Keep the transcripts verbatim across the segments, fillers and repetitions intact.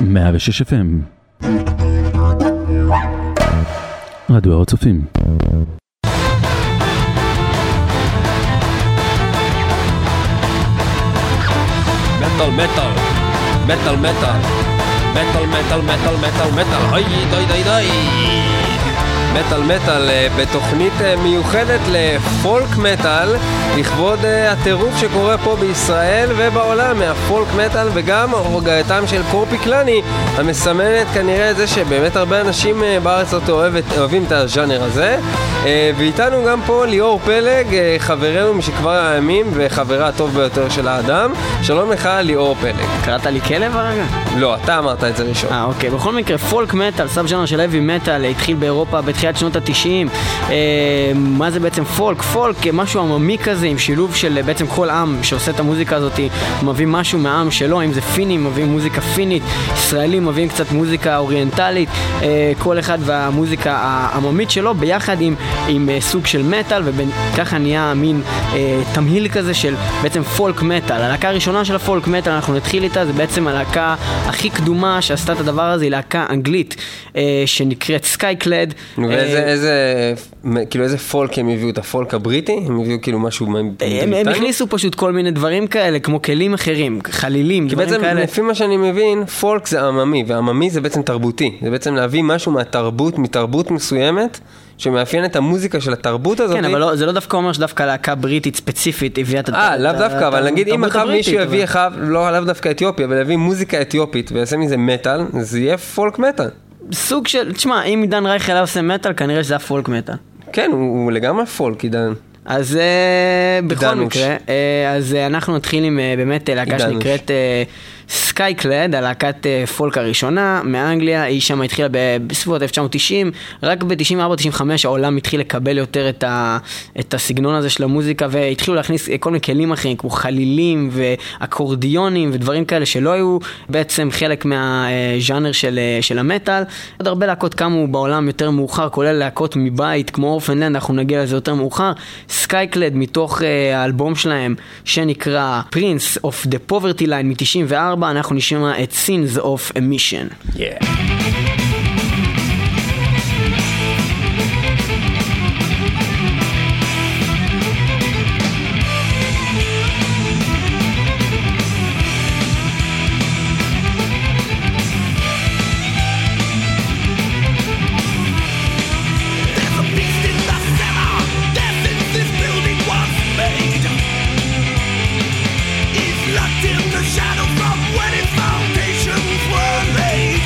מאה ושש אף אם רדיו הר הצופים. מטל מטל מטל מטל מטל מטל מטל מטל מטל אוי די די די מטל מטל בתוכנית מיוחדת לפולק מטל לכבוד הטירוף שקורה פה בישראל ובעולם מהפולק מטל וגם הורגעתם של קורפיקלני המסמנת כנראה את זה שבאמת הרבה אנשים בארץ לא אוהבת, אוהבים את הז'אנר הזה. ואיתנו גם פה ליאור פלג, חברנו משכבר הימים וחברה הטוב ביותר של האדם. שלום לך ליאור פלג. קראת לי כלב הרגע? לא, אתה אמרת את זה ראשון. אה, אוקיי. בכל מקרה פולק מטל, סאב ז'אנר של heavy metal, התחיל באירופה בתחילת שנות ה-תשעים. אה, מה זה בעצם פולק? פולק, משהו עממי כזה, עם שילוב של בעצם כל עם שעושה את המוזיקה הזאת, מביא משהו מהעם שלו, אם זה פינים, מביאים מוזיקה פינית, ישראלים מביאים קצת מוזיקה אוריינטלית, אה, כל אחד והמוזיקה העממית שלו, ביחד עם, עם אה, סוג של מטל, וככה נהיה מין אה, תמהיל כזה של בעצם פולק מטל. הלהקה הראשונה של הפולק מטל, אנחנו נתחיל איתה, זה בעצם הלהקה הכי קדומה שעשתה את הדבר הזה, היא להקה אנגלית, אה, שנקראת סקייקלד. ואיזה, אה, איזה, כאילו איזה פולק הם הביאו? את הפולק הבריטי? הם הביאו כאילו משהו הם, הם הכניסו פשוט כל מיני דברים כאלה, כמו כלים אחרים, חלילים, דברים בעצם, כאלה. לפי מה שאני מבין, פולק זה עממי, ועממי זה בעצם תרבותי. זה בעצם להביא משהו מהתרבות, מתרבות מסוימת, שמאפיין את המוזיקה של התרבות הזאת. כן, אבל לא, זה לא דווקא אומר שדווקא להקה בריטית ספציפית הביאה את התרבות. אה, לאו דווקא, אבל נגיד אם אחר מישהו הביא אחר, לא לאו דווקא אתיופיה, אבל הביא מוזיקה אתיופית, ויעשה מזה מטל, זה יהיה פולק מטל. סוג של, תשמע, אם עידן רייך אליו עושה מטל, כנראה שזה פולק מטל. כן, הוא לגמרי פולק, עידן. אז בכל מקרה, אז אנחנו נתחיל עם באמת להקה שנקראת סקייקלד, הלהקת פולק הראשונה מאנגליה, היא שם התחילה בסביבות אלף תשע מאות תשעים, רק ב-תשעים וארבע תשעים וחמש העולם התחיל לקבל יותר את, ה, את הסגנון הזה של המוזיקה, והתחילו להכניס כל מיני כלים אחרים, כמו חלילים ואקורדיונים ודברים כאלה שלא היו בעצם חלק מהז'אנר של, של המטל. עוד הרבה להקות קמו בעולם יותר מאוחר, כולל להקות מבית, כמו אורפן לנד, אנחנו נגיע לזה יותר מאוחר. סקייקלד מתוך האלבום שלהם שנקרא Prince of the Poverty Line מ-תשעים וארבע, אנחנו נשמע את Sins of a Mission. Yeah. Shadow from when its foundations were laid.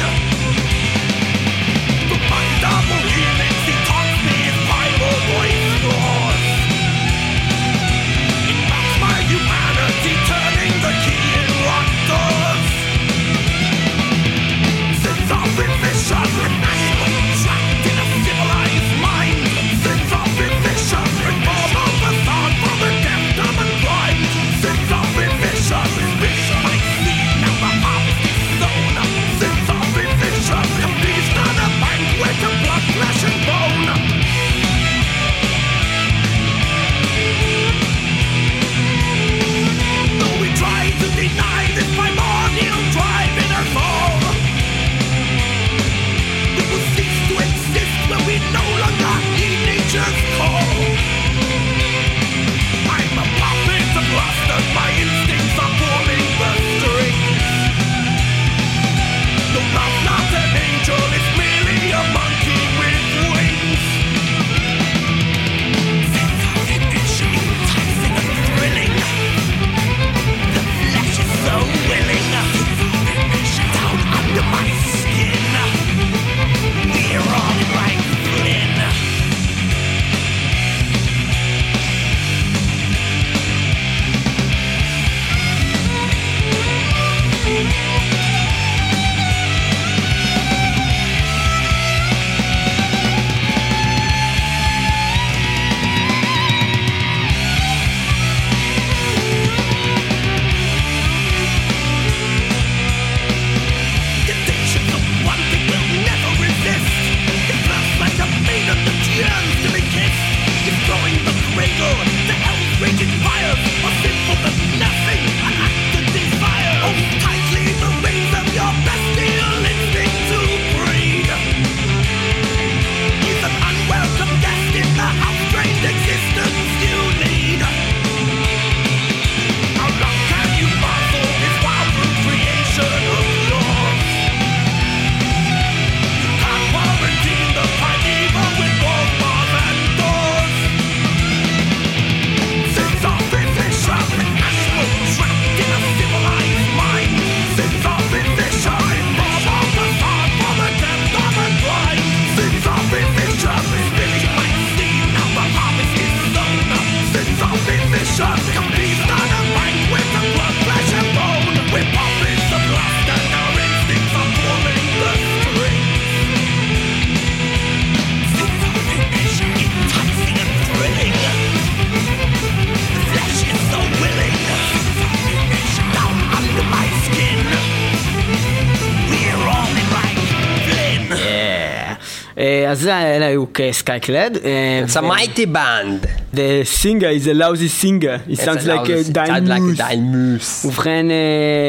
אז אלה היו Skyclad. It's a mighty band. The singer is a lousy singer. It sounds like a dinosaur. ובכן,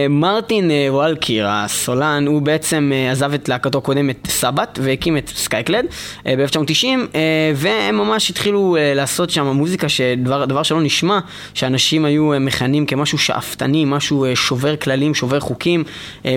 מרטין וולקיר, הסולן, הוא בעצם עזב את להקתו קודמת סבת, והקים את Skyclad ב-אלף תשע מאות תשעים, והם ממש התחילו לעשות שם מוזיקה שדבר שלא נשמע, שאנשים היו מכנים כמשהו שאפתני, משהו שובר כללים, שובר חוקים,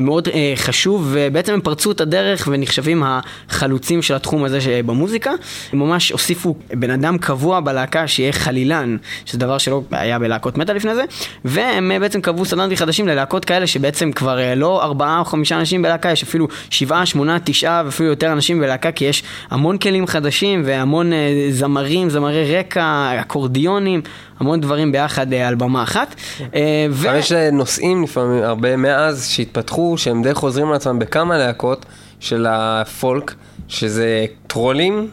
מאוד חשוב, ובעצם הם פרצו את הדרך ונחשבים החלוצים של התחום הזה במוזיקה. הם ממש הוסיפו בן אדם קבוע בלהקה שיהיה חלילן, שזה דבר שלא היה בלהקות מטה לפני זה, והם בעצם קבעו סטנדרטים חדשים ללהקות כאלה שבעצם כבר לא ארבעה או חמישה אנשים בלהקה, יש אפילו שבעה, שמונה, תשעה ואפילו יותר אנשים בלהקה, כי יש המון כלים חדשים והמון זמרים, זמרי רקע, אקורדיונים, המון דברים ביחד על במה אחת. יש נושאים לפעמים הרבה מאז שהתפתחו, שהם די חוזרים לעצמם בכמה להקות של הפולק, שזה טרולים,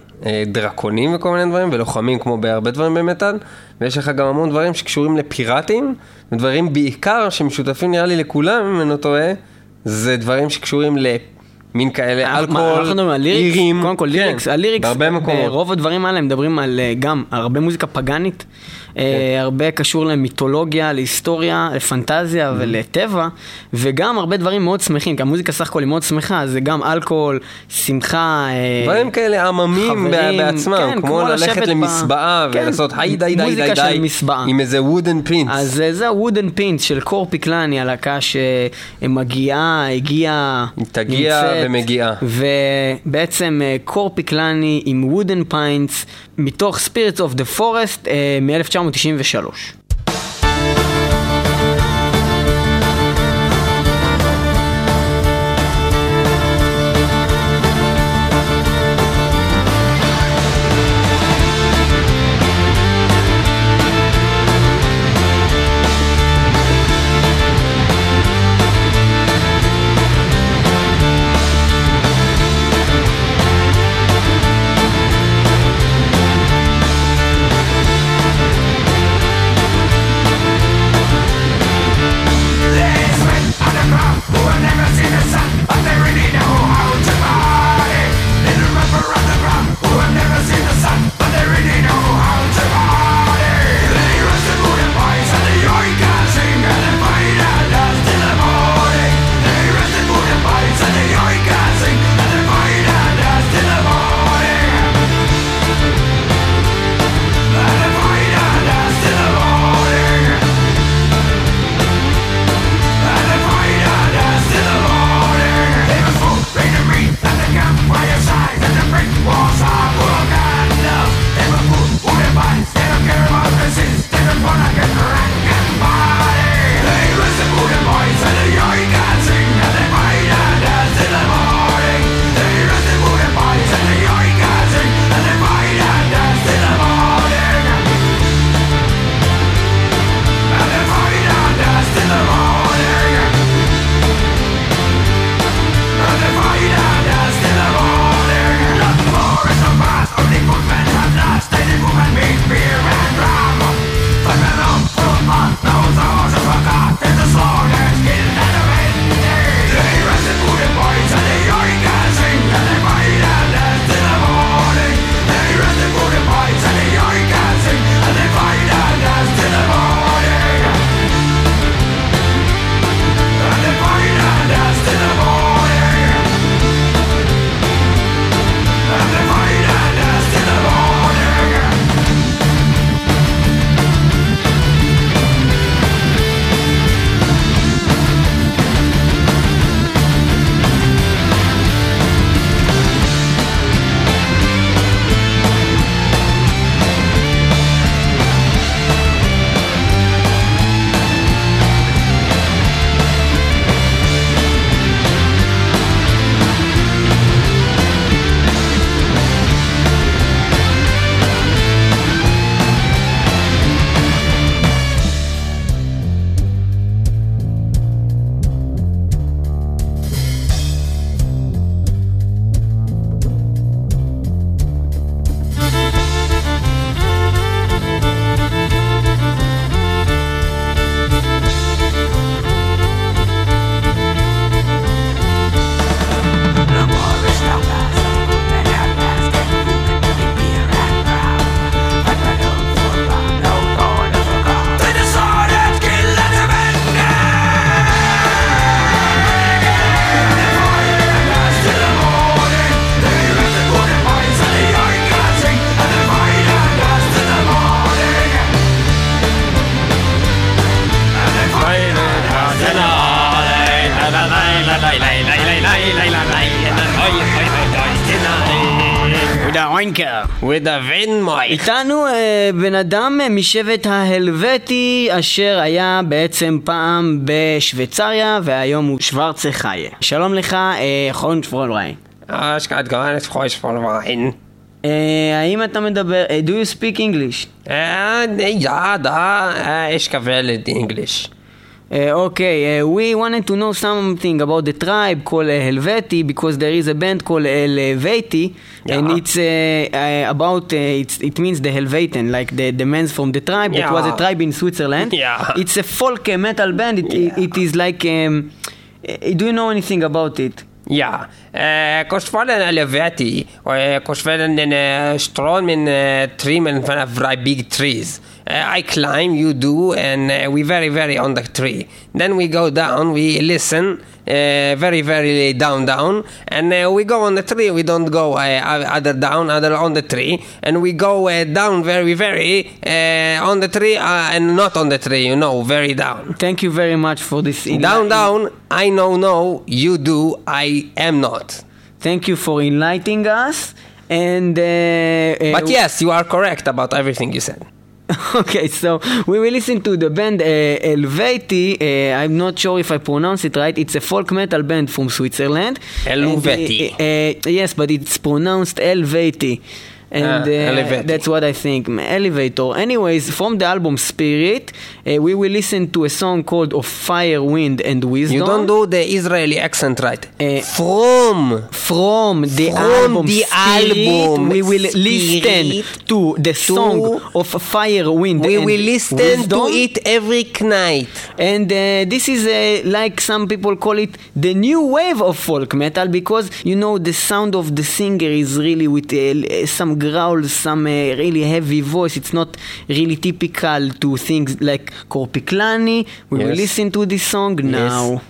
דרקונים וכל מיני דברים, ולוחמים כמו בהרבה דברים במטאל, ויש לך גם המון דברים שקשורים לפיראטים, ודברים בעיקר שמשותפים נראה לי לכולם, אם אני לא טועה, זה דברים שקשורים לפ... מין כאלה, אלכוהול, לירים, קודם כל ליריקס, הליריקס, ברוב הדברים האלה הם מדברים על גם הרבה מוזיקה פגנית, הרבה קשור למיתולוגיה, להיסטוריה, לפנטזיה ולטבע, וגם הרבה דברים מאוד שמחים, כי המוזיקה סך הכל היא מאוד שמחה, זה גם אלכוהול, שמחה, דברים כאלה עממים בעצמם, כמו ללכת למסבעה ולעשות היי די די די די עם איזה wooden pins. אז זה wooden pins של קורפיקלני, הלהקה שמגיעה, הגיעה, תגיעה ומגיעה. ובעצם קורפיקלני עם wooden pines מתוך Spirit of the Forest מ-אלף תשע מאות תשעים ושלוש. wanker with a wind mic. איתנו בן אדם משבט ההלווטי, אשר היה בעצם פעם בשוויצריה, והיום הוא שוורצה חיה. שלום לך, חונשפרולריין. אה, שקעת גרן את חונשפרולריין. האם אתה מדבר, do you speak English? אה, דה, דה, יש כבלת English. Uh, okay, uh, we wanted to know something about the tribe called uh, Helvetii, because there is a band called Eluveitie, yeah. and it's uh, uh, about uh, it's, it means the Helvetian, like the the men from the tribe. Yeah. That was a tribe in Switzerland. Yeah. It's a folk metal band. It, yeah. it, it is like. Um, do you know anything about it? Ja, kost van een Helvetii, kost van een stroom in trim and van very big trees. I climb, you do, and we very very on the tree. Then we go down, we listen very very down down, and we go on the tree. We don't go other down, other on the tree, and we go down very very on the tree and not on the tree, you know, very down. Thank you very much for this. Down down, I know no, you do, I. am not. Thank you for enlightening us, and uh, but yes, you are correct about everything you said. Okay, so we will listen to the band uh, Eluveitie. Uh, I'm not sure if I pronounce it right. It's a folk metal band from Switzerland. Eluveitie. Uh, uh, yes, but it's pronounced Eluveitie. And uh, uh, that's what I think. Elevator. Anyways, from the album Spirit, uh, we will listen to a song called Of Fire, Wind and Wisdom. You don't do the Israeli accent right. Uh, from. From the from album the Spirit, album we will Spirit listen to the song to of Fire, Wind we and Wisdom. We will listen wisdom. to it every night. And uh, this is uh, like some people call it the new wave of folk metal, because, you know, the sound of the singer is really with uh, some growl, some uh, really heavy voice. It's not really typical to things like Korpiklaani. We yes. will listen to this song yes. now.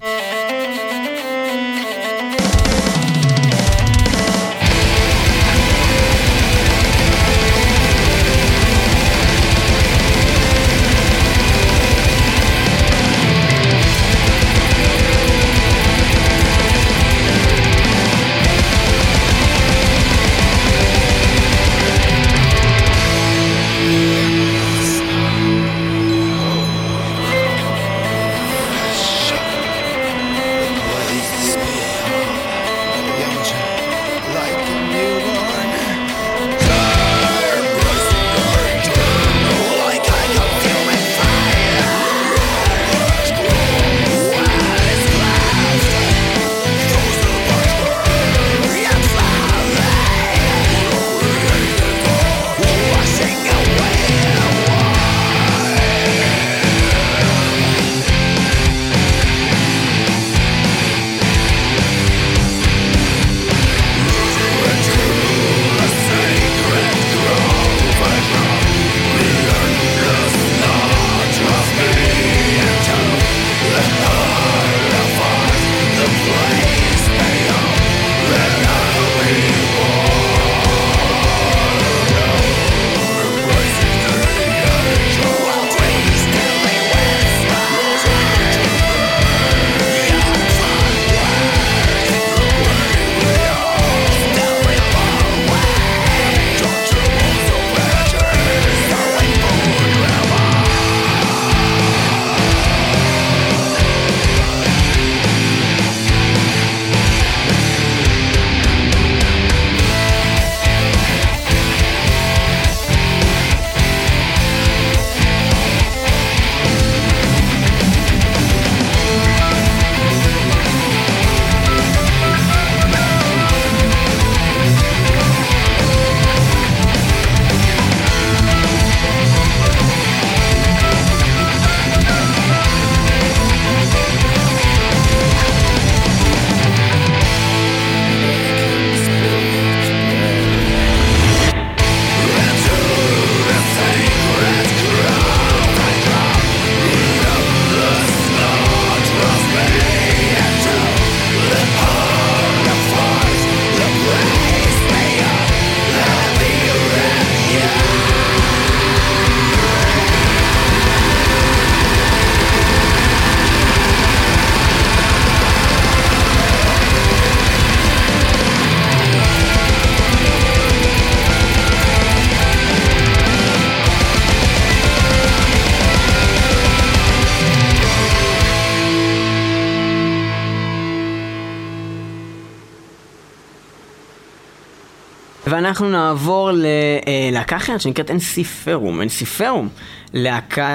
ואנחנו נעבור ללהקה אחרת שנקראת אנסיפרום. אנסיפרום, להקה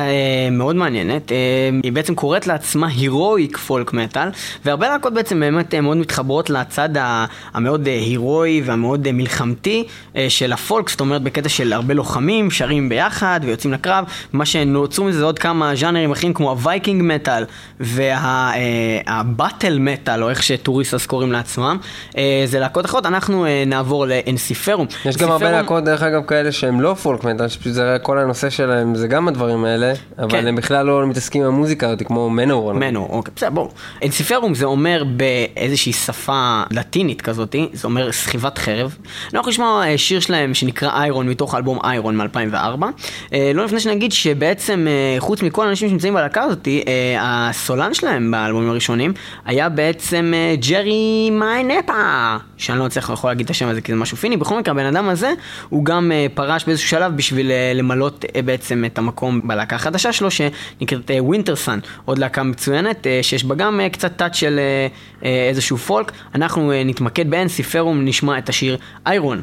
מאוד מעניינת, היא בעצם קוראת לעצמה הירואיק פולק מטל, והרבה להקות בעצם באמת מאוד מתחברות לצד המאוד הירואי והמאוד מלחמתי של הפולק, זאת אומרת בקטע של הרבה לוחמים, שרים ביחד ויוצאים לקרב. מה שנוצרו מזה עוד כמה ז'אנרים אחרים כמו הווייקינג מטל והבטל מטל, או איך שטוריסטס קוראים לעצמם, זה להקות אחרות. אנחנו נעבור לאנסיפרום. יש גם הרבה להקות דרך אגב כאלה שהם לא פולק מטל, שפשוט זה כל הנושא שלהם זה גם הדברים האלה, אבל הם בכלל לא מתעסקים עם המוזיקה, כמו מנור. מנור, אוקיי, בסדר, בואו. אנסיפרום זה אומר באיזושהי שפה לטינית כזאת, זה אומר סחיבת חרב. אנחנו נשמע שיר שלהם שנקרא איירון, מתוך אלבום איירון מ-אלפיים וארבע. לא לפני שנגיד שבעצם, חוץ מכל האנשים שנמצאים בלהקה הזאת, הסולן שלהם באלבומים הראשונים היה בעצם ג'רי מיינפה, שאני לא צריך יכול להגיד את השם הזה כי זה משהו פיני. בכל מקרה, הבן אדם הזה, הוא גם פרש באיזשהו שלב בשביל למלות בעצם את המקום בלהקה החדשה שלו שנקראת Winter Sun, עוד להקה מצוינת שיש בה גם קצת טאט של איזשהו פולק. אנחנו נתמקד באנסיפרום, נשמע את השיר איירון.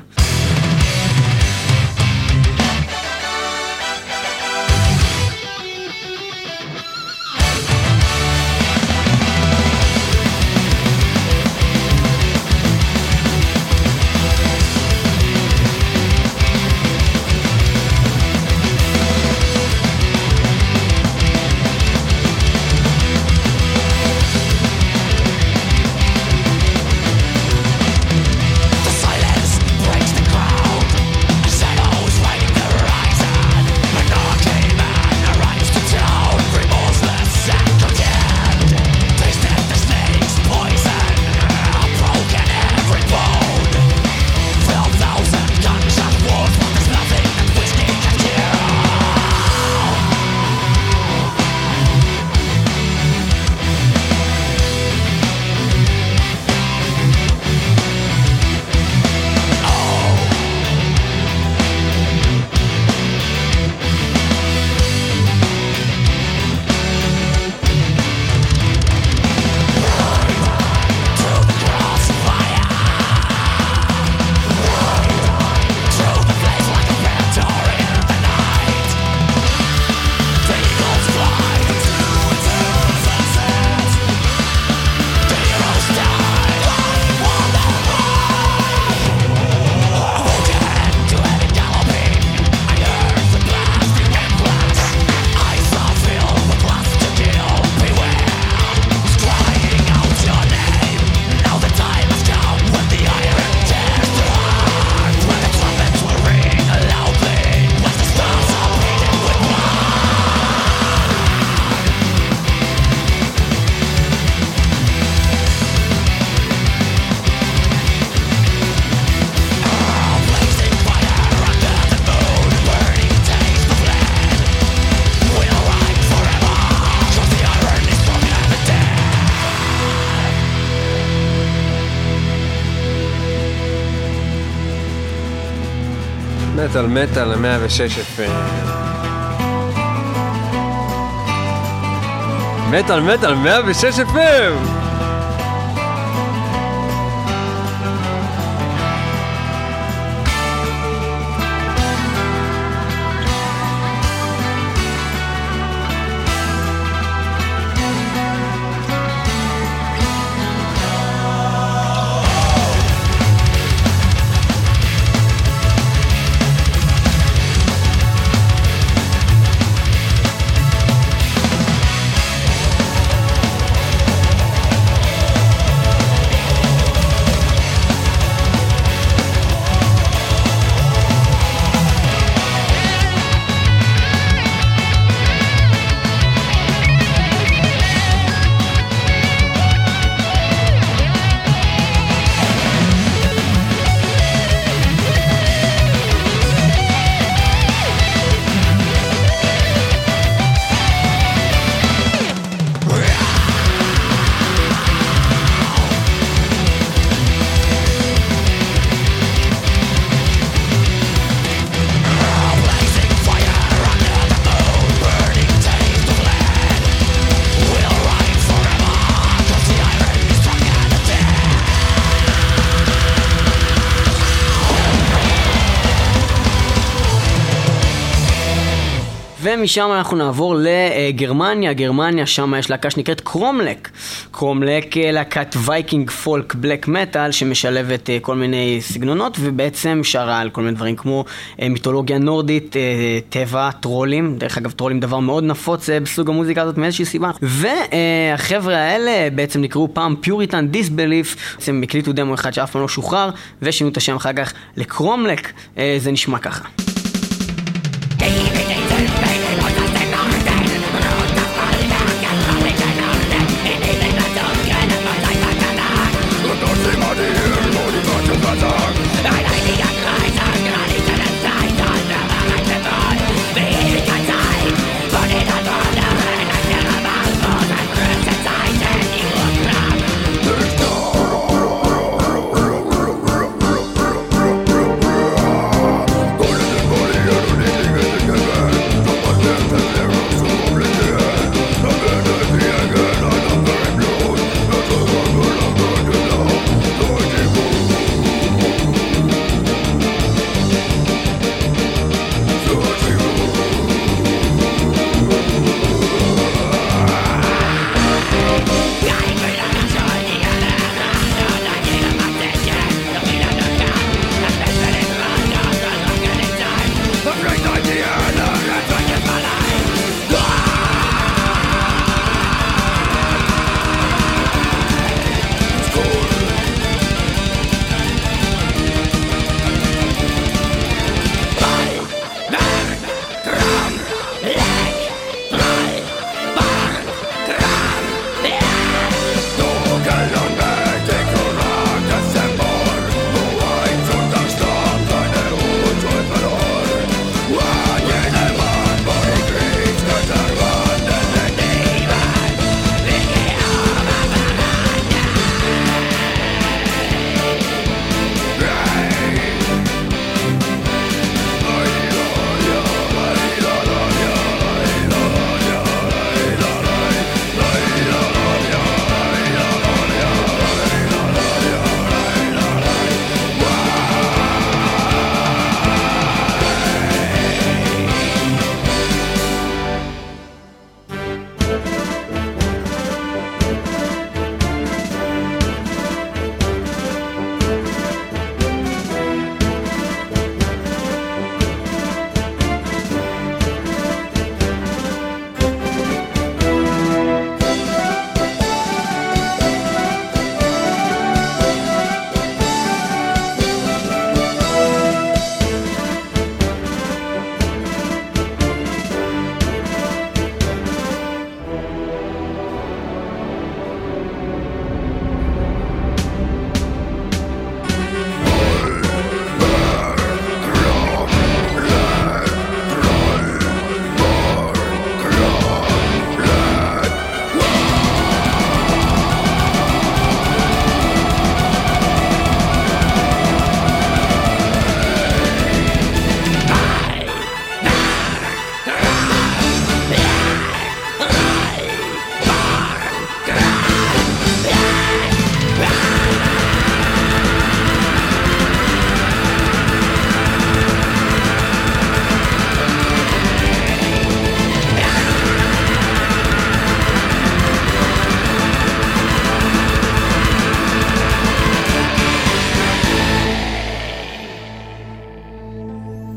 מטל מטל ל-מאה ושש אף אם. מטל מטל מאה ושש אף אם! ומשם אנחנו נעבור לגרמניה. גרמניה, שם יש להקה שנקראת קרומלק. קרומלק להקת וייקינג פולק בלק מטל שמשלבת כל מיני סגנונות, ובעצם שרה על כל מיני דברים כמו מיתולוגיה נורדית, טבע, טרולים. דרך אגב, טרולים דבר מאוד נפוץ בסוג המוזיקה הזאת מאיזושהי סיבה. והחבר'ה האלה בעצם נקראו פעם פיוריטן דיסבליף, בעצם הקליטו דמו אחד שאף פעם לא שוחרר, ושינו את השם אחר כך לקרומלק. זה נשמע ככה.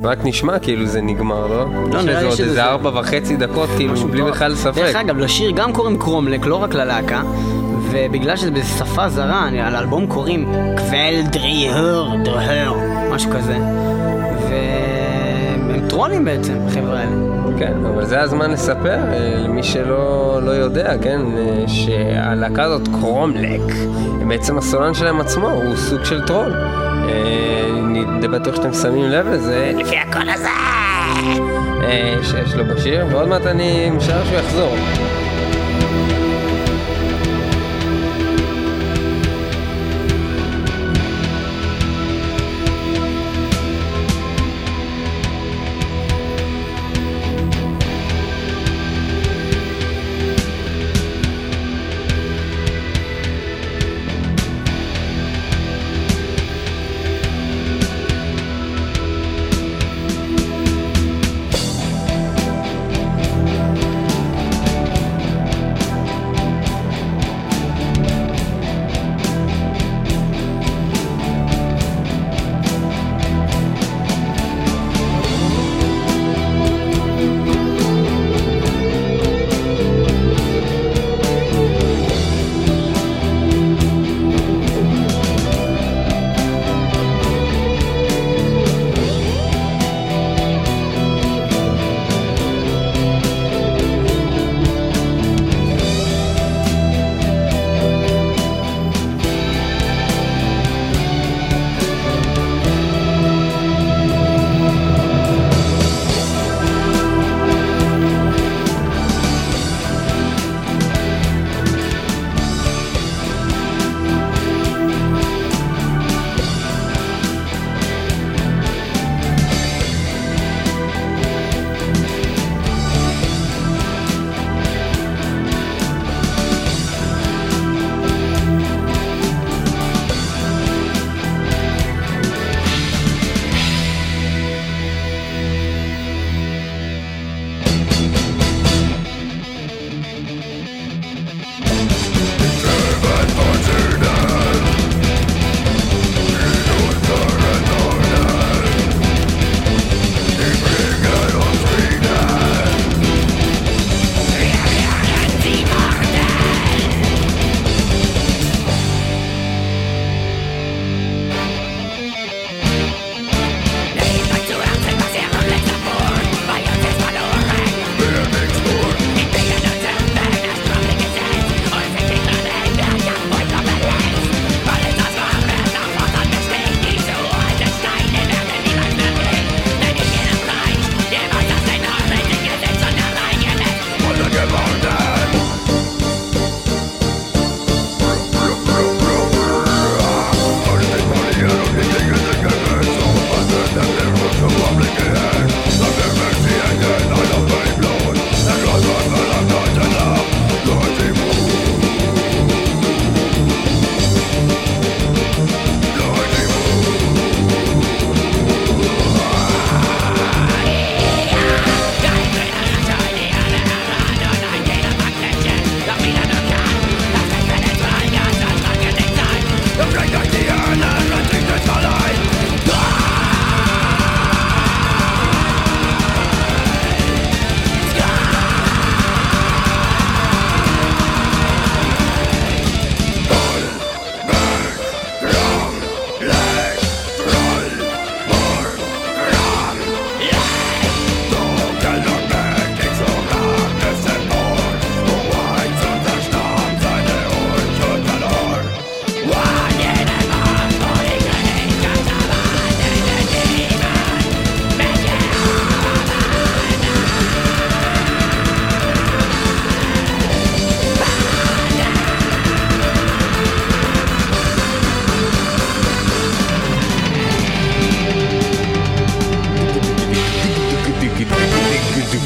רק נשמע כאילו זה נגמר, לא? לא, נראה לי שזה עוד איזה ארבע וחצי דקות, כאילו, בלי בכלל ספק. דרך אגב, לשיר גם קוראים קרומלק, לא רק ללהקה, ובגלל שזה בשפה זרה, על האלבום קוראים קבל דריהר, דריהר, משהו כזה. והם טרולים בעצם, החבר'ה האלה. כן, אבל זה הזמן לספר למי שלא לא יודע, כן, שהלהקה הזאת, קרומלק, בעצם הסולן שלהם עצמו, הוא סוג של טרול. אני בטוח שאתם שמים לב לזה לפי הקול הזה שיש לו בשיר, ועוד מעט אני משער שהוא יחזור.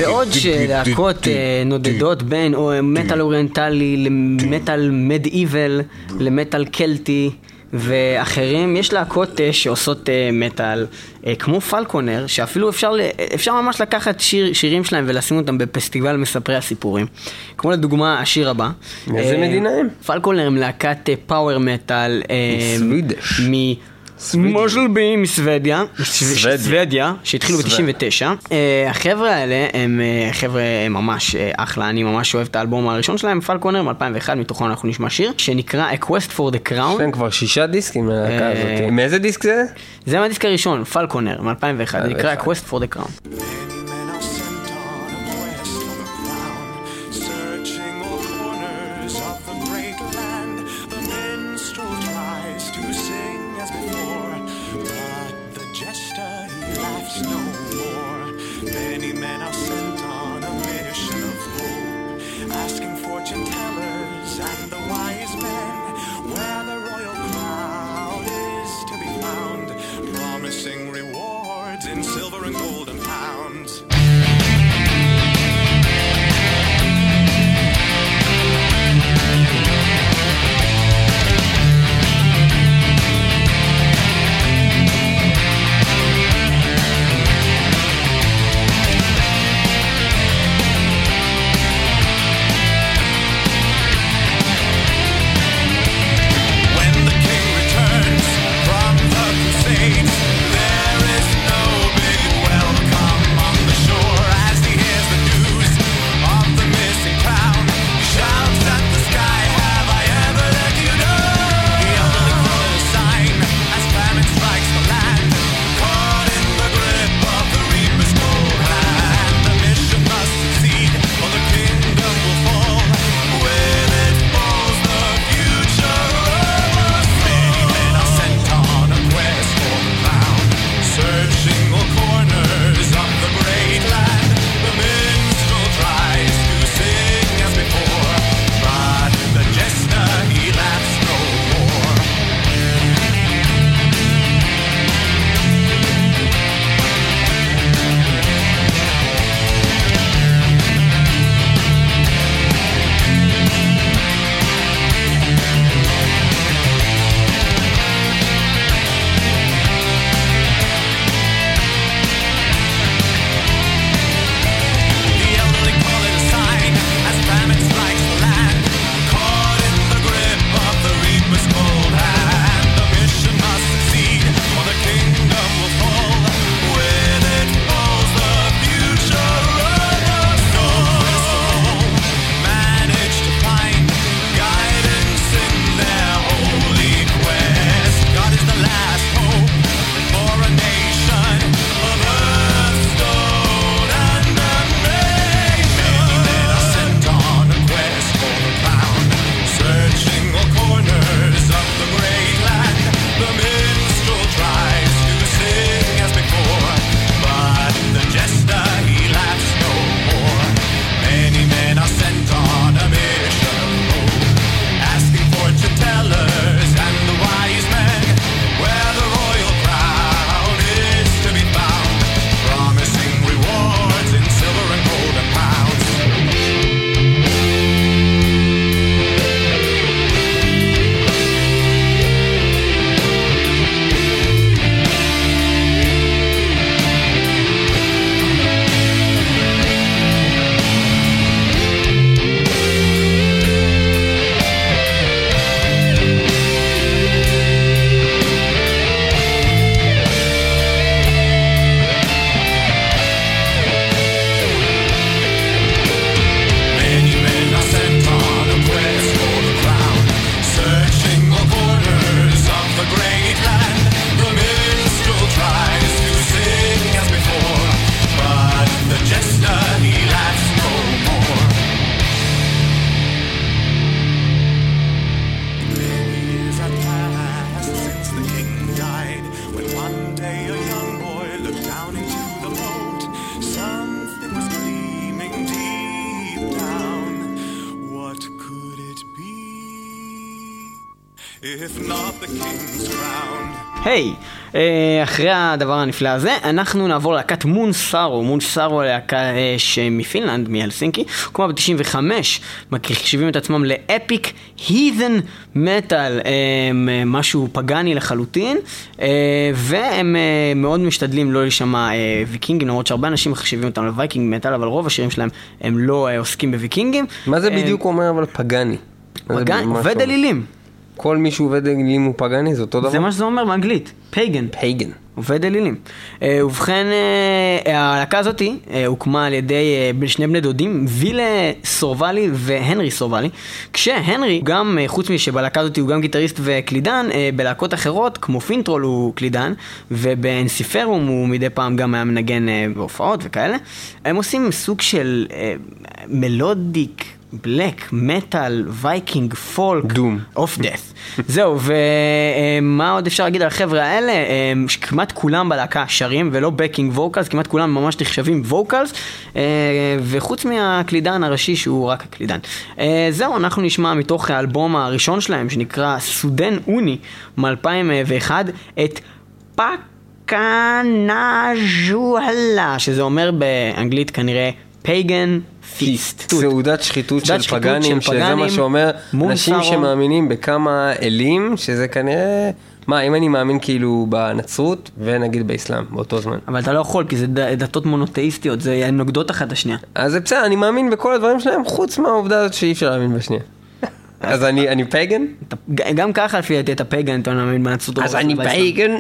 בעוד שלהקות נודדות בין מטל אוריינטלי למטל מדאיבל למטל קלטי ואחרים, יש להקות שעושות מטל כמו פלקונר, שאפילו אפשר אפשר ממש לקחת שיר, שירים שלהם ולשים אותם בפסטיבל מספרי הסיפורים, כמו לדוגמה השיר הבא. איזה מדינאים? פלקונר הם להקת פאוור מטל מסווידש, מושלבי מסוודיה, סוודיה, שהתחילו ב-תשעים ותשע. החבר'ה האלה הם חבר'ה ממש אחלה, אני ממש אוהב את האלבום הראשון שלהם, פלקונר מ-אלפיים ואחת, מתוכו אנחנו נשמע שיר שנקרא A Quest for the Crown. כן, כבר שישה דיסקים מהלהקה הזאת. מאיזה דיסק זה? זה מהדיסק הראשון, פלקונר מ-אלפיים ואחת, נקרא A Quest for the Crown. אחרי הדבר הנפלא הזה, אנחנו נעבור להקת מונסארו. מונסארו להקה שמפינלנד, מהלסינקי, הוקמה ב-תשעים וחמש, מקשיבים את עצמם לאפיק הית'ן מטל, משהו פגני לחלוטין, והם מאוד משתדלים לא לשמע ויקינגים, למרות שהרבה אנשים מחשיבים אותם לווייקינג מטל, אבל רוב השירים שלהם הם לא עוסקים בוויקינגים. מה זה בדיוק אומר אבל פגני? פגני ודלילים. כל מי שעובד אלילים הוא פגני, זה אותו דבר? זה מה שזה אומר באנגלית, פייגן. פייגן. עובד אלילים. ובכן, ההלקה הזאת הוקמה על ידי שני בני דודים, וילה סורבלי והנרי סורבלי, כשהנרי, גם חוץ משבהלקה הזאת הוא גם גיטריסט וקלידן, בלהקות אחרות, כמו פינטרול הוא קלידן, ובאנסיפרום הוא מדי פעם גם היה מנגן בהופעות וכאלה. הם עושים סוג של מלודיק, בלק, מטל, וייקינג, פולק, דום, אוף דאס. זהו, ומה עוד אפשר להגיד על החבר'ה האלה? כמעט כולם בלהקה שרים ולא בקינג ווקלס, כמעט כולם ממש נחשבים ווקלס, וחוץ מהקלידן הראשי שהוא רק הקלידן. זהו, אנחנו נשמע מתוך האלבום הראשון שלהם שנקרא סודן אוני מ-אלפיים ואחת את פקנאג'ואלה, שזה אומר באנגלית כנראה פייגן פיסט. סעודת שחיתות של פגנים, שזה מה שאומר אנשים שמאמינים בכמה אלים, שזה כנראה, מה, אם אני מאמין כאילו בנצרות ונגיד באסלאם באותו זמן. אבל אתה לא יכול, כי זה דתות מונותאיסטיות, זה נוגדות אחת השנייה. אז בסדר, אני מאמין בכל הדברים שלהם, חוץ מהעובדה הזאת שאי אפשר להאמין בשנייה. אז אני פייגן? גם ככה לפי דעתי אתה פייגן, אתה לא מאמין בנצרות. אז אני פייגן?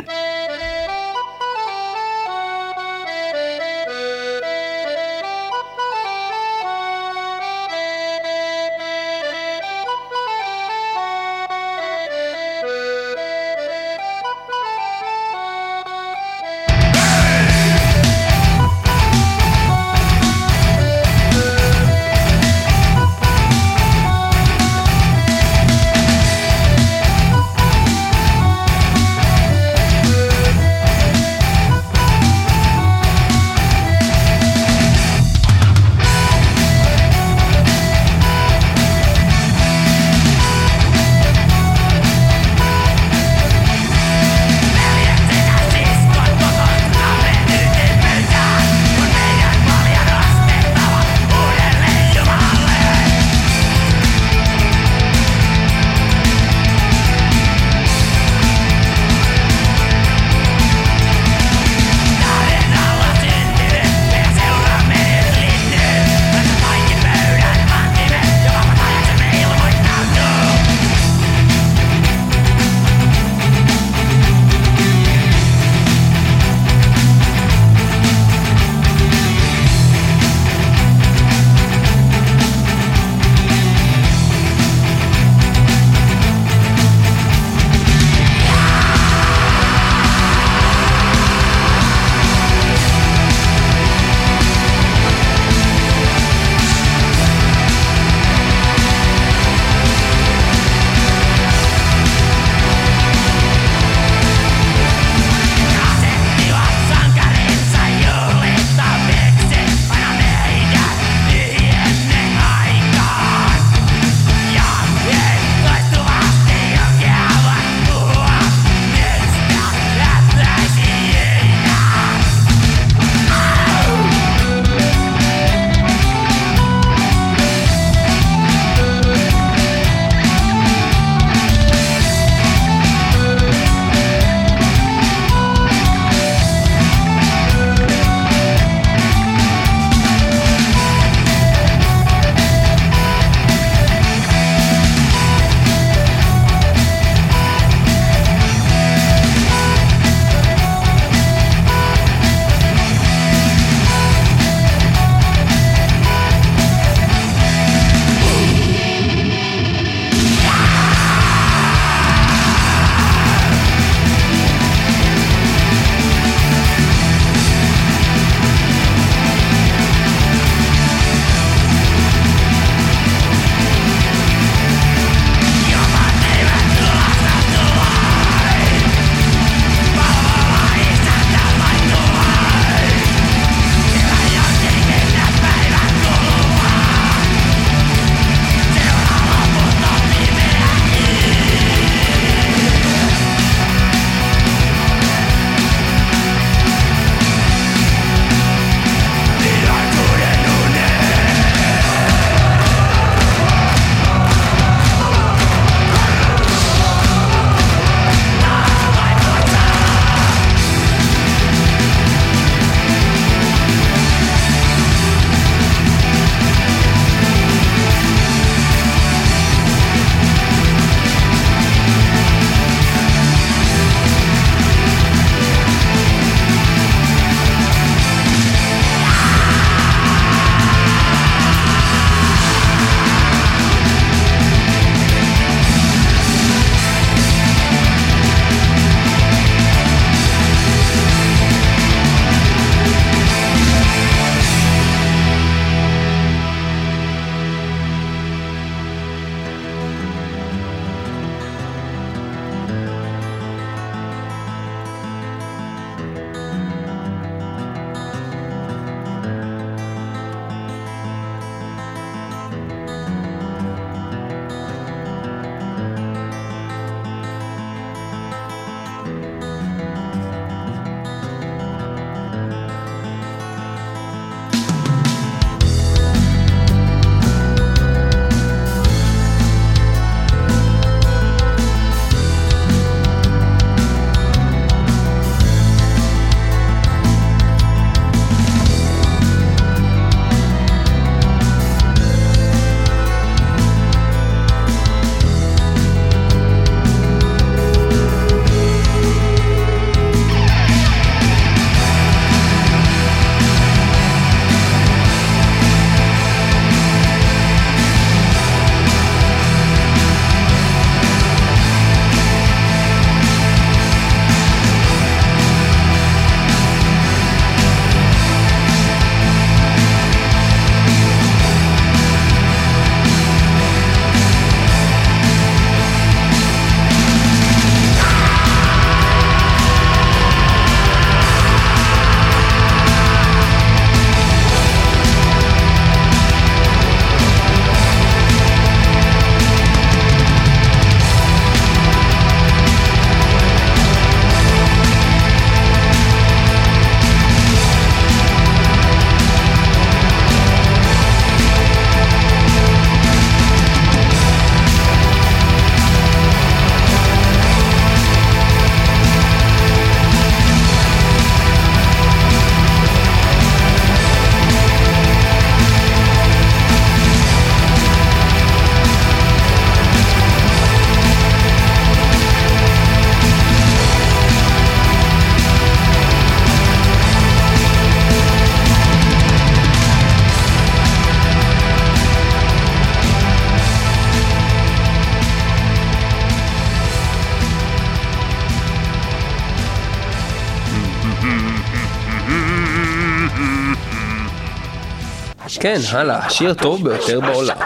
כן, הלאה, השיר הטוב ביותר בעולם.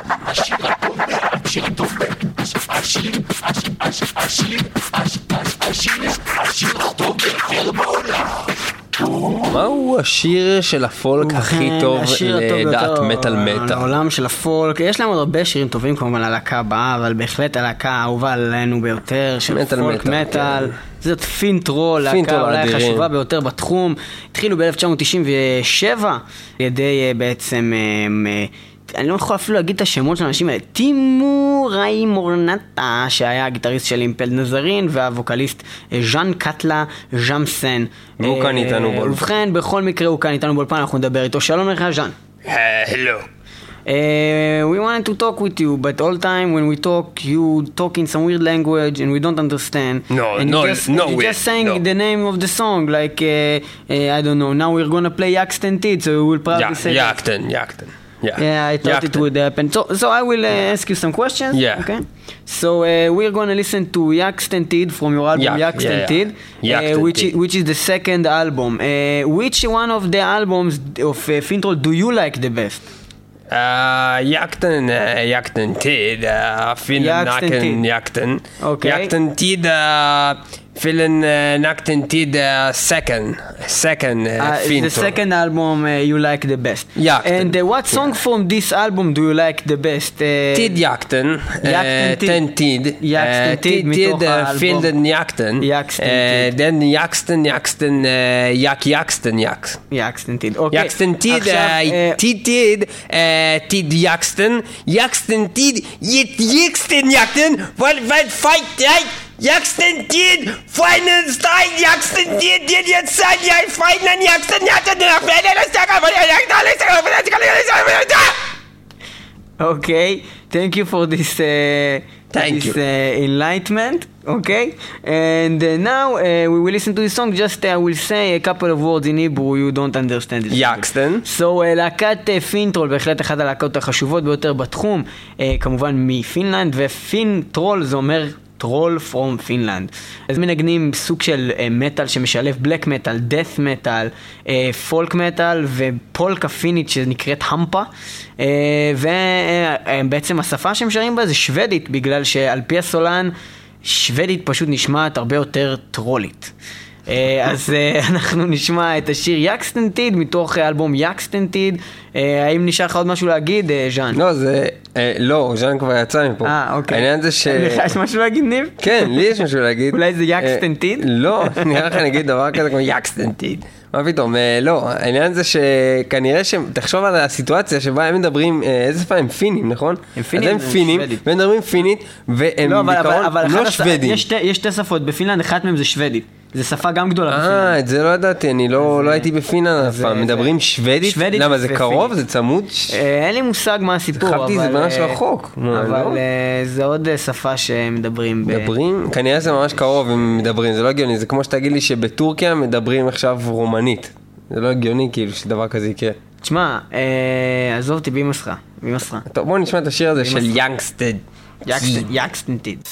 מהו השיר של הפולק הכי טוב לדעת מטל מטה? העולם של הפולק, יש להם עוד הרבה שירים טובים כמובן הלהקה הבאה, אבל בהחלט הלהקה האהובה עלינו ביותר של פולק מטל זאת פינטרול, להקה אולי חשובה ביותר בתחום. התחילו ב-אלף תשע מאות תשעים ושבע על ידי בעצם, אני לא יכול אפילו להגיד את השמות של האנשים האלה, טימו ראי מורנטה שהיה הגיטריסט של אימפל נזרין והווקליסט ז'אן קטלה ז'אמסן. והוא כאן איתנו באולפן. ובכן, בכל מקרה הוא כאן איתנו באולפן, אנחנו נדבר איתו. שלום לך ז'אן. הלו. Uh, we wanted to talk with you, but all time when we talk, you talk in some weird language and we don't understand. No, and no, you just, no. You're just saying no. The name of the song, like uh, uh, I don't know. Now we're gonna play Jaktens tid, so we will probably yeah, say Jaktens, Jaktens. Yeah. Yeah, I thought Jaktens. It would happen. So, so I will uh, yeah. ask you some questions. Yeah. Okay. So uh, we're gonna listen to Jaktens tid from your album yeah. Jaktens tid, yeah, yeah. uh, which is, which is the second album. Uh, which one of the albums of uh, Finntroll do you like the best? Uh, Jaktens, uh, Jaktens tid, uh, vielen Nacken, Jaktens. Okay. Jaktens tid, uh, vielen uh, Nacken tid, uh, second, second, uh, uh, the second album uh, you like the best. Jaktens. And uh, what song yeah. from this album do you like the best? Uh, tid Jaktens, uh, ten tid, Jaktens tid, tid, vielen Jaktens, Jaktens, then Jaktens, Jaktens, Jak Jaktens, Jak. Jaktens tid. Okay. Jaktens tid, tid tid. Tid Jaktens, Jaktens tid, jetzt Jaktens Jaktens, weil weil fight Jaktens tid, final style Jaktens tid, dir jetzt sein ja final Jaktens Jaktens, wenn das sag aber alles alles. Okay, thank you for this uh, thank this, you uh, enlightenment. Okay, and uh, now uh, we will listen to this song. Just I uh, will say a couple of words in Hebrew. You don't understand it. Jaktens. So uh, להקת uh, פינטרול, בהחלט אחת הלהקות החשובות ביותר בתחום, uh, כמובן מפינלנד, ופינטרול זה אומר טרול פרום פינלנד. אז מנגנים סוג של מטל uh, שמשלב בלק מטל, דף מטל, פולק מטל ופולקה פינית שנקראת המפה, uh, ובעצם uh, השפה שהם שרים בה זה שוודית, בגלל שעל פי הסולן שוודית פשוט נשמעת הרבה יותר טרולית. אז אנחנו נשמע את השיר Jaktens tid מתוך אלבום Jaktens tid. האם נשאר לך עוד משהו להגיד, ז'אן? לא, זה... לא, ז'אן כבר יצא מפה. אה, אוקיי. העניין זה ש... לך יש משהו להגיד, ניב? כן, לי יש משהו להגיד. אולי זה Jaktens tid? לא, נראה לך נגיד דבר כזה כמו Jaktens tid. מה פתאום? לא, העניין זה שכנראה ש... תחשוב על הסיטואציה שבה הם מדברים, איזה שפה הם פינים, נכון? הם פינים, הם פינים, והם מדברים פינית, והם בעיקרון לא שוודים. יש שתי שפות בפינלנד, אחת מהם זה שוודית. זה שפה גם גדולה בפינלנד. אה, את זה לא ידעתי, אני לא הייתי בפינלנד הפעם. מדברים שוודית? למה, זה קרוב? זה צמוד? אין לי מושג מה הסיפור, אבל... חשבתי, זה ממש רחוק. אבל זה עוד שפה שהם מדברים... מדברים? כנראה זה ממש קרוב, הם מדברים, זה לא הגיוני. זה כמו שתגיד לי שבטורקיה מדברים עכשיו רומנית. זה לא הגיוני, כאילו, שדבר כזה יקרה. תשמע, עזוב אותי במסרה. במסרה. טוב, בואו נשמע את השיר הזה של Jaktens tid. Jaktens tid.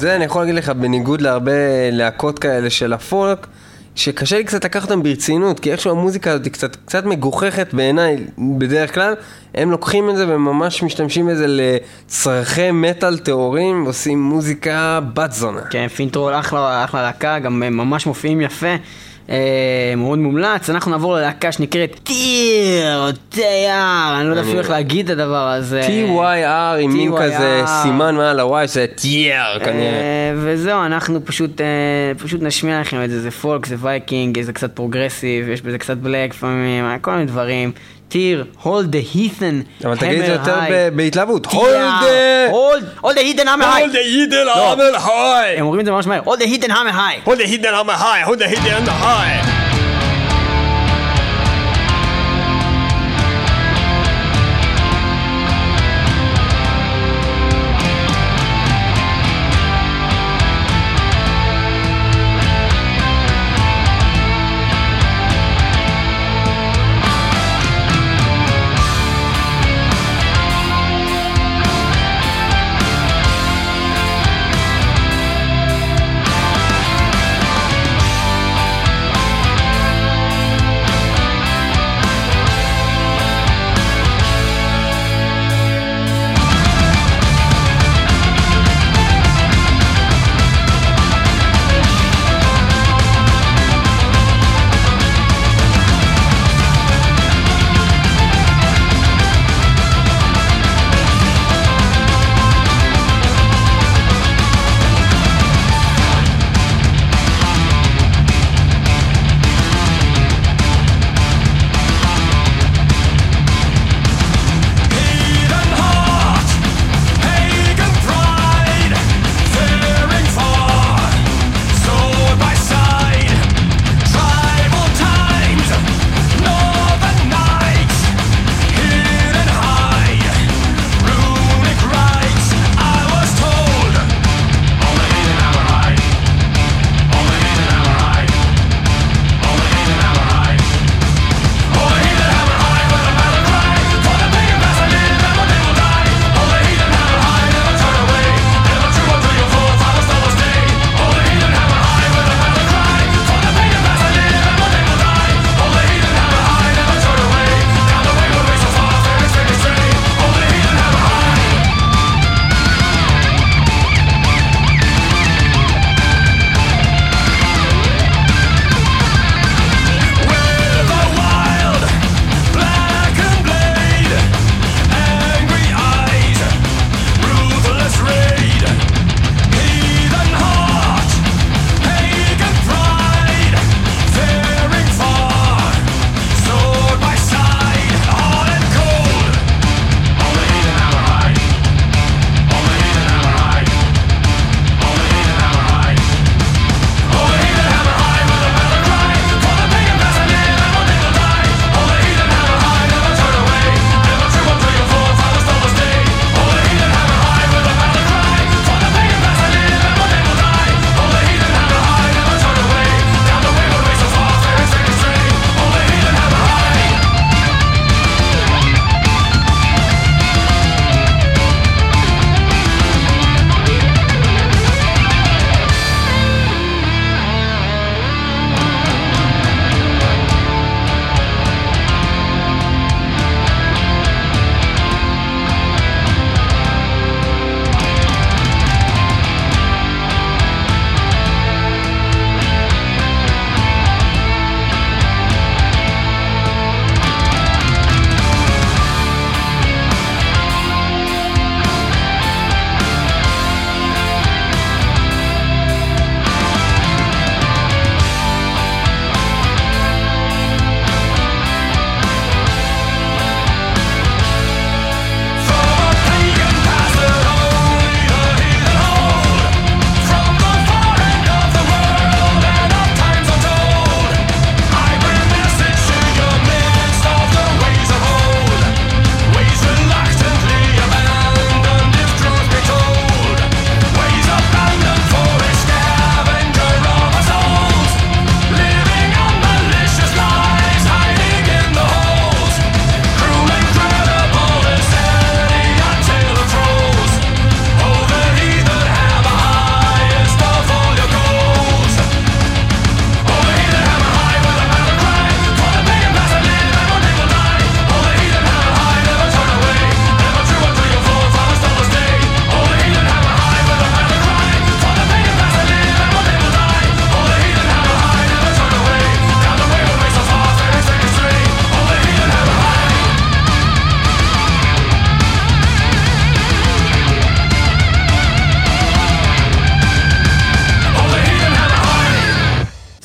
זה אני יכול להגיד לך, בניגוד להרבה להקות כאלה של הפולק, שקשה לי קצת לקחת אותם ברצינות, כי איכשהו המוזיקה הזאת היא קצת, קצת מגוחכת בעיניי בדרך כלל, הם לוקחים את זה וממש משתמשים בזה לצרכי מטל טהורים, ועושים מוזיקה בת זונה. כן, פינטרול אחלה, אחלה להקה, גם ממש מופיעים יפה, מאוד מומלץ. אנחנו נעבור ללהקה שנקראת טיר או טייר, אני לא יודע אפילו איך להגיד את הדבר הזה, טי וואי אר עם מין כזה סימן מעל הוואי, זה טייר כנראה. וזהו, אנחנו פשוט פשוט נשמיע לכם את זה, זה פולק, זה וייקינג, זה קצת פרוגרסיב, יש בזה קצת בלאק פעמים, כל מיני דברים. טיר, הולד דה הית'ן, אבל תגיד את זה יותר בהתלהבות, הולד דה הית'ן המר היי, הולד דה הית'ן המר היי, הם אומרים את זה ממש מהר, הולד דה הית'ן המר היי, הולד דה הית'ן המר היי, הולד דה הית'ן המר היי.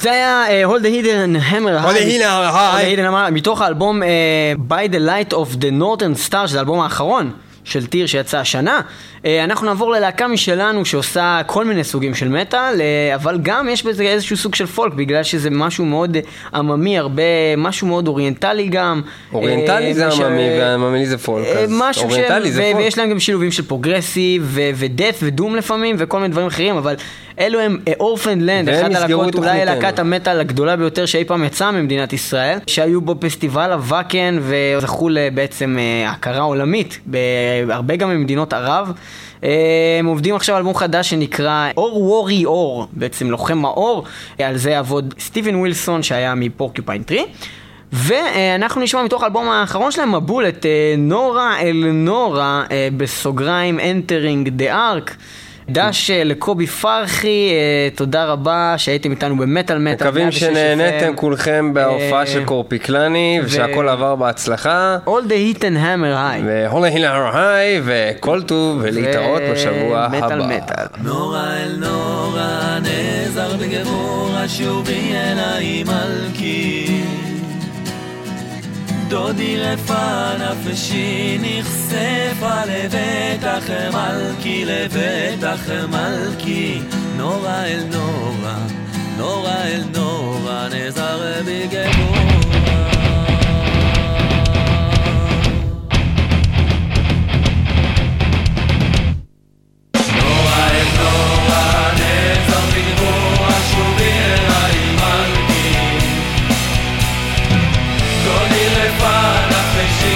זה היה Hold the Hidden Hammer High מתוך האלבום By the Light of the Northern Stars, זה האלבום האחרון של טיר שיצא השנה. אנחנו נעבור ללהקה משלנו שעושה כל מיני סוגים של מטל, אבל גם יש בזה איזשהו סוג של פולק, בגלל שזה משהו מאוד עממי, הרבה, משהו מאוד אוריינטלי גם. אוריינטלי זה עממי, ועממי זה פולק. אוריינטלי זה פולק. ויש להם גם שילובים של פרוגרסיב, ודף ודום לפעמים, וכל מיני דברים אחרים, אבל אלו הם Orphaned Land, אחד הלהקות, אולי להקת המטל הגדולה ביותר שאי פעם יצאה ממדינת ישראל, שהיו בו פסטיבל הוואקן, וזכו בעצם הכרה עולמית, הרבה גם ממדינות ערב. הם עובדים עכשיו על אלבום חדש שנקרא Or Warrior, בעצם לוחם האור, על זה יעבוד סטיבן ווילסון שהיה מפורקיופיין טרי, ואנחנו נשמע מתוך האלבום האחרון שלהם מבול את נורה אל נורה בסוגריים Entering the Ark. דש לקובי פרחי, תודה רבה שהייתם איתנו במטל מטל. מקווים שנהנתם כולכם בהופעה של קורפיקלני, ושהכל עבר בהצלחה. All the hit and hammer high. ו-All the hit and hammer high, וכל טוב, ולהתראות בשבוע הבא. מטל מטל. נורה אל נורה, נעזר בגבורה, שובי עיניים על קיר. דודי רפא נפשי נחשפה לבטח מלכי, לבטח מלכי. נורה אל נורה, נורה אל נורה, נזר בגבורה. נורה אל נורה, נזר בגבורה, שובי אליי מלכי. דודי רפא נפשי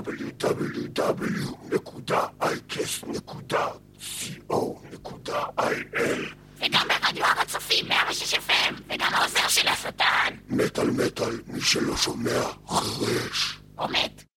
דאבליו דאבליו דאבליו נקודה איי קאסט נקודה סי או נקודה איי אל וגם ברדיו הרצופים מאה ושש אף אם וגם העוזר של השטן. מטל מטל, מי שלא שומע חרש. עומד.